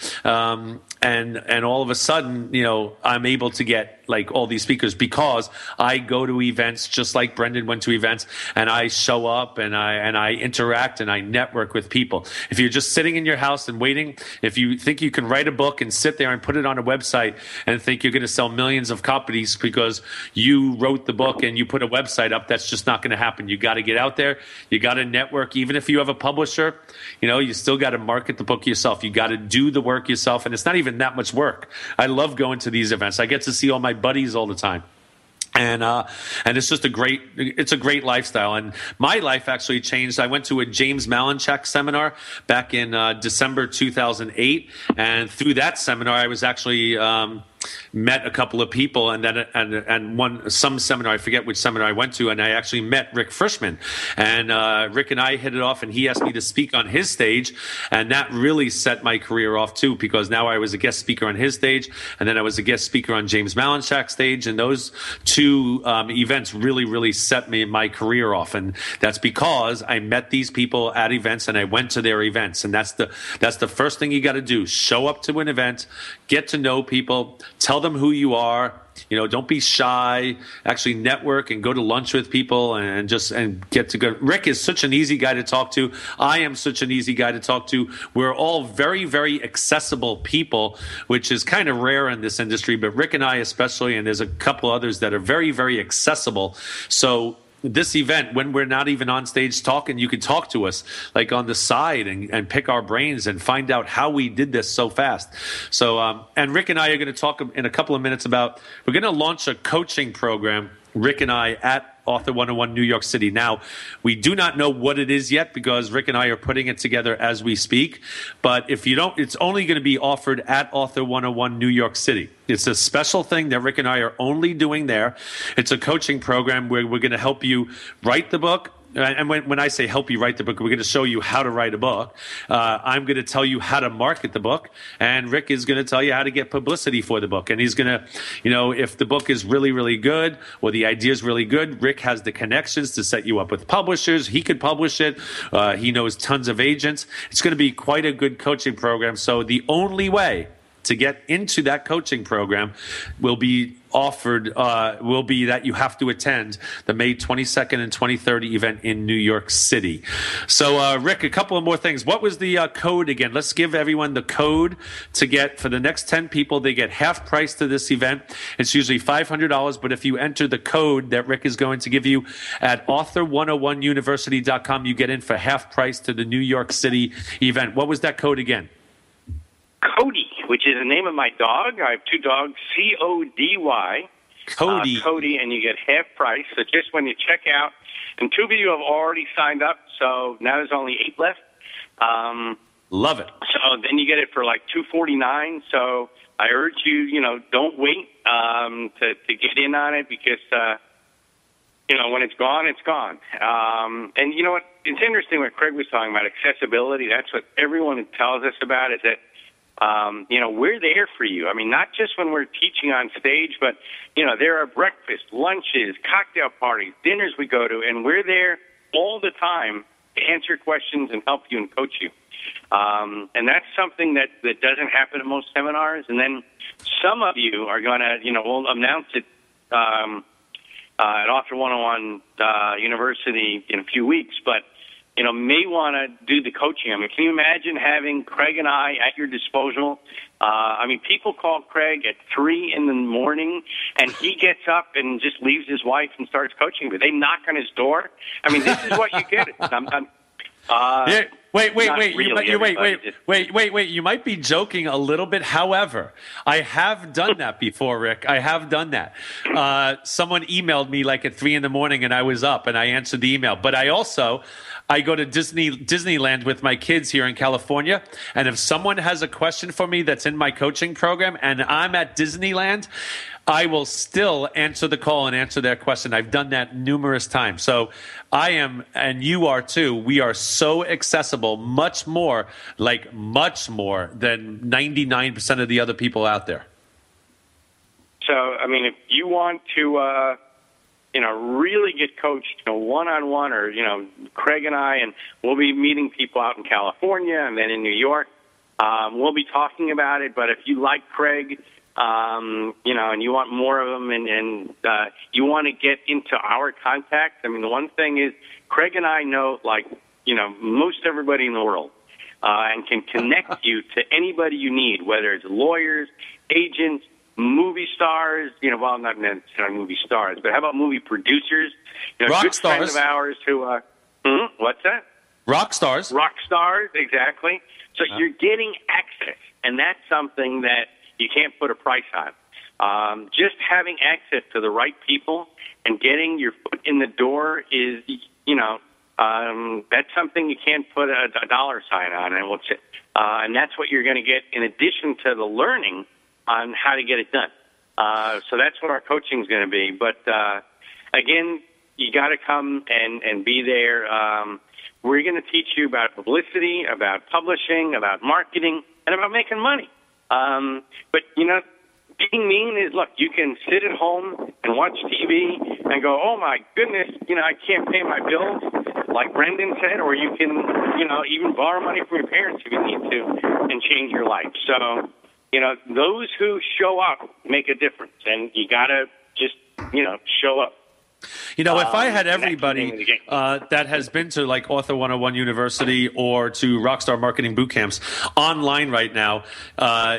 and all of a sudden, you know, I'm able to get like all these speakers because I go to events just like Brendon went to events, and I show up and I interact and I network with people. If you're just sitting in your house and waiting, if you think you can write a book and sit there and put it on a website and think you're going to sell millions of copies because you wrote the book and you put a website up, that's just not going to happen. You got to get out there. You got to network. Even if you have a publisher, you know, you still got to market the book yourself. You got to do the work yourself, and it's not even that much work. I love going to these events. I get to see all my buddies all the time. And it's just a great lifestyle. And my life actually changed. I went to a James Malinchak seminar back in December 2008. And through that seminar, I was actually, met a couple of people, and then and one some seminar, I forget which seminar I went to, and I actually met Rick Frishman, and Rick and I hit it off, and he asked me to speak on his stage, and that really set my career off too, because now I was a guest speaker on his stage, and then I was a guest speaker on James Malinchak's stage, and those two events really, really set me my career off, and that's because I met these people at events, and I went to their events, and that's the first thing you got to do: show up to an event, get to know people. Tell them who you are. You know, don't be shy. Actually network and go to lunch with people and get to go. Rick is such an easy guy to talk to. I am such an easy guy to talk to. We're all very, very accessible people, which is kind of rare in this industry. But Rick and I especially, and there's a couple others that are very, very accessible. So this event, when we're not even on stage talking, you can talk to us like on the side and pick our brains and find out how we did this so fast. So, and Rick and I are going to talk in a couple of minutes about, we're going to launch a coaching program, Rick and I, at Author 101 New York City. Now, we do not know what it is yet because Rick and I are putting it together as we speak. But if you don't, it's only going to be offered at Author 101 New York City. It's a special thing that Rick and I are only doing there. It's a coaching program where we're going to help you write the book. And when I say help you write the book, we're going to show you how to write a book. I'm going to tell you how to market the book. And Rick is going to tell you how to get publicity for the book. And he's going to, you know, if the book is really, really good or the idea is really good, Rick has the connections to set you up with publishers. He could publish it. He knows tons of agents. It's going to be quite a good coaching program. So the only way to get into that coaching program will be offered will be that you have to attend the May 22nd and 23rd event in New York City. So, Rick, a couple of more things. What was the code again? Let's give everyone the code to get for the next 10 people. They get half price to this event. It's usually $500, but if you enter the code that Rick is going to give you at author101university.com, you get in for half price to the New York City event. What was that code again? Cody, which is the name of my dog. I have two dogs, C-O-D-Y. Cody. Cody, and you get half price. So just when you check out, and two of you have already signed up, so now there's only 8 left. Love it. So then you get it for like $249. So I urge you, don't wait to get in on it because, when it's gone, it's gone. And you know what? It's interesting what Craig was talking about, accessibility. That's what everyone tells us about is that, we're there for you. I mean, not just when we're teaching on stage, but, there are breakfasts, lunches, cocktail parties, dinners we go to, and we're there all the time to answer questions and help you and coach you. And that's something that doesn't happen in most seminars. And then some of you are going to, we'll announce it at Author 101 University in a few weeks, but may want to do the coaching. I mean, can you imagine having Craig and I at your disposal? People call Craig at 3 a.m, and he gets up and just leaves his wife and starts coaching. But they knock on his door. I mean, this is what you get. Wait. You might be joking a little bit. However, I have done that before, Rick. I have done that. Someone emailed me like at 3 a.m, and I was up and I answered the email. But I go to Disneyland with my kids here in California. And if someone has a question for me that's in my coaching program and I'm at Disneyland, I will still answer the call and answer their question. I've done that numerous times. So I am, and you are too, we are so accessible, much more than 99% of the other people out there. So, if you want to, really get coached, one-on-one or, Craig and I, and we'll be meeting people out in California and then in New York. We'll be talking about it, but if you like Craig, and you want more of them and you want to get into our contacts. The one thing is Craig and I know, most everybody in the world, and can connect you to anybody you need, whether it's lawyers, agents, movie stars, not movie stars, but how about movie producers? Rock stars. Friends of ours who are, what's that? Rock stars. Rock stars, exactly. So you're getting access, and that's something that you can't put a price on. Just having access to the right people and getting your foot in the door is, that's something you can't put a dollar sign on. And that's what you're going to get in addition to the learning on how to get it done. So that's what our coaching is going to be. But, again, you got to come and be there. We're going to teach you about publicity, about publishing, about marketing, and about making money. But being mean is, look, you can sit at home and watch TV and go, oh, my goodness, I can't pay my bills, like Brendon said, or you can, even borrow money from your parents if you need to and change your life. So, those who show up make a difference, and you got to just, show up. If I had everybody that has been to like Author 101 University or to Rockstar Marketing Boot Camps online right now,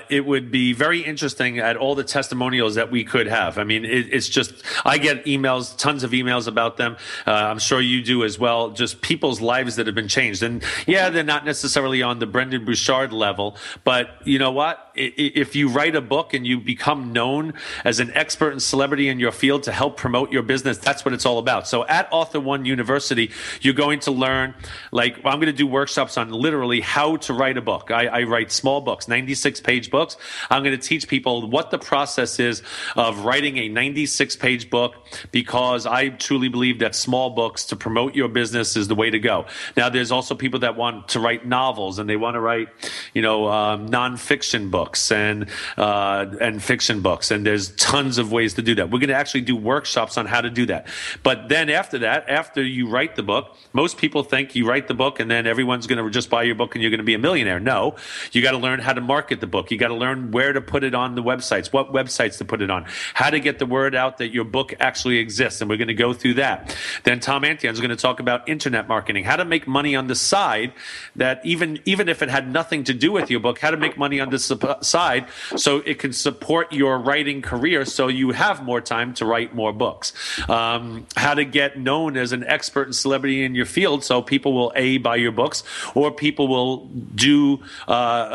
it would be very interesting at all the testimonials that we could have. It's just, I get emails, tons of emails about them. I'm sure you do as well, just people's lives that have been changed. And yeah, they're not necessarily on the Brendon Burchard level, but you know what? If you write a book and you become known as an expert and celebrity in your field to help promote your business, that's what it's all about. So at Author One University, you're going to learn, I'm going to do workshops on literally how to write a book. I write small books, 96-page books. I'm going to teach people what the process is of writing a 96-page book because I truly believe that small books to promote your business is the way to go. Now, there's also people that want to write novels and they want to write, nonfiction books. books and fiction books. And there's tons of ways to do that. We're going to actually do workshops on how to do that. But then after that, after you write the book, most people think you write the book and then everyone's going to just buy your book and you're going to be a millionaire. No, you got to learn how to market the book. You got to learn where to put it on the websites, what websites to put it on, how to get the word out that your book actually exists. And we're going to go through that. Then Tom Antion is going to talk about internet marketing, how to make money on the side, that even if it had nothing to do with your book, how to make money on the side so it can support your writing career so you have more time to write more books. How to get known as an expert and celebrity in your field so people will buy your books or people will do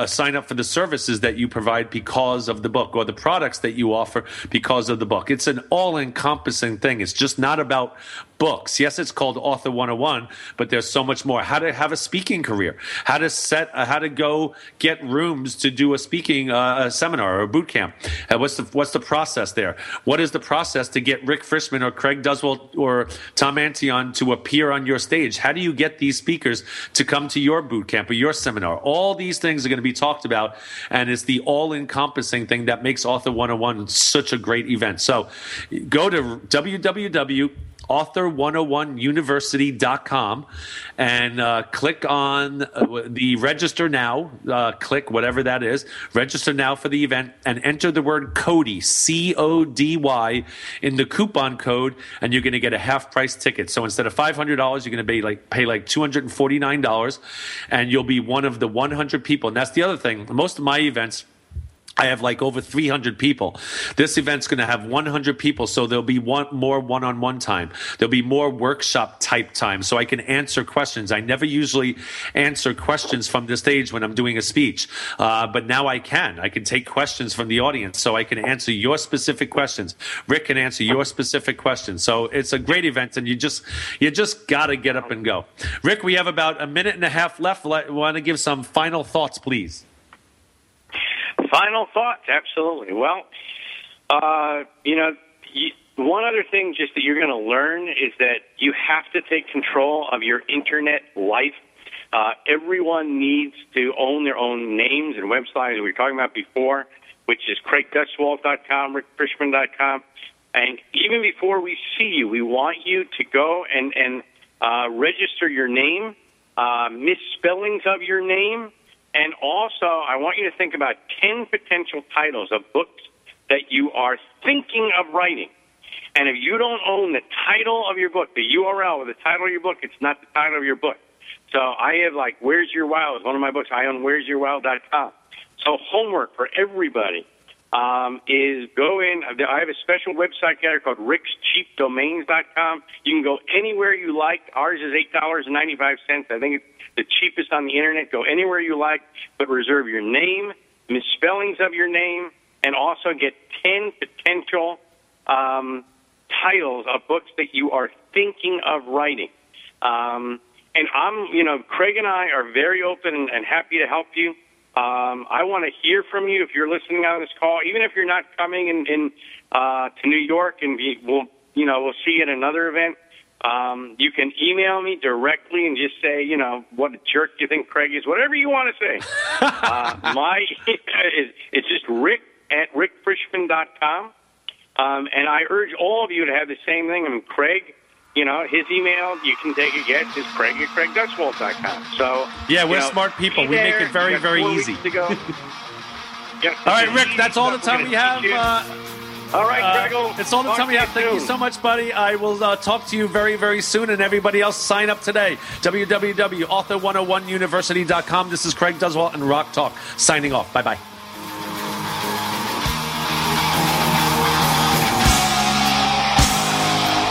sign up for the services that you provide because of the book or the products that you offer because of the book. It's an all-encompassing thing. It's just not about books. Yes, it's called Author 101, but there's so much more. How to have a speaking career, how to go get rooms to do a speaking seminar or a boot camp. What's the process there? What is the process to get Rick Frishman or Craig Duswalt or Tom Antion to appear on your stage? How do you get these speakers to come to your boot camp or your seminar? All these things are going to be talked about, and it's the all-encompassing thing that makes Author 101 such a great event. So go to www.author101university.com and click on the register now, click whatever that is, register now for the event and enter the word Cody, C-O-D-Y, in the coupon code and you're going to get a half-price ticket. So instead of $500, you're going to pay like $249 and you'll be one of the 100 people. And that's the other thing. Most of my events, I have like over 300 people. This event's going to have 100 people, so there'll be more one-on-one time. There'll be more workshop-type time, so I can answer questions. I never usually answer questions from the stage when I'm doing a speech, but now I can. I can take questions from the audience, so I can answer your specific questions. Rick can answer your specific questions. So it's a great event, and you just got to get up and go. Rick, we have about a minute and a half left. I want to give some final thoughts, please. Final thoughts, absolutely. Well, one other thing just that you're going to learn is that you have to take control of your internet life. Everyone needs to own their own names and websites we were talking about before, which is CraigDuswalt.com, RickFrishman.com. And even before we see you, we want you to go and register your name, misspellings of your name. And also, I want you to think about 10 potential titles of books that you are thinking of writing. And if you don't own the title of your book, the URL or the title of your book, it's not the title of your book. So I have like Where's Your Wow is one of my books. I own Where'sYourWow.com. So homework for everybody is go in. I have a special website here called rickscheapdomains.com. You can go anywhere you like. Ours is $8.95. I think it's the cheapest on the internet. Go anywhere you like, but reserve your name, misspellings of your name, and also get 10 potential titles of books that you are thinking of writing. And Craig and I are very open and happy to help you. I want to hear from you if you're listening on this call, even if you're not coming in to New York, and we'll see you at another event. You can email me directly and just say, what a jerk you think Craig is, whatever you want to say. My it's just rick@rickfrishman.com. And I urge all of you to have the same thing. I mean, Craig, his email, you can take a guess, is Craig@CraigDuswalt.com. So, yeah, we're smart people. We make it very, very easy. All right, Rick, that's all the time we have. All right, Greg. It's all the time we have. Thank you so much, buddy. I will talk to you very, very soon. And everybody else, sign up today. www.author101university.com. This is Craig Duswalt and Rock Talk signing off. Bye-bye.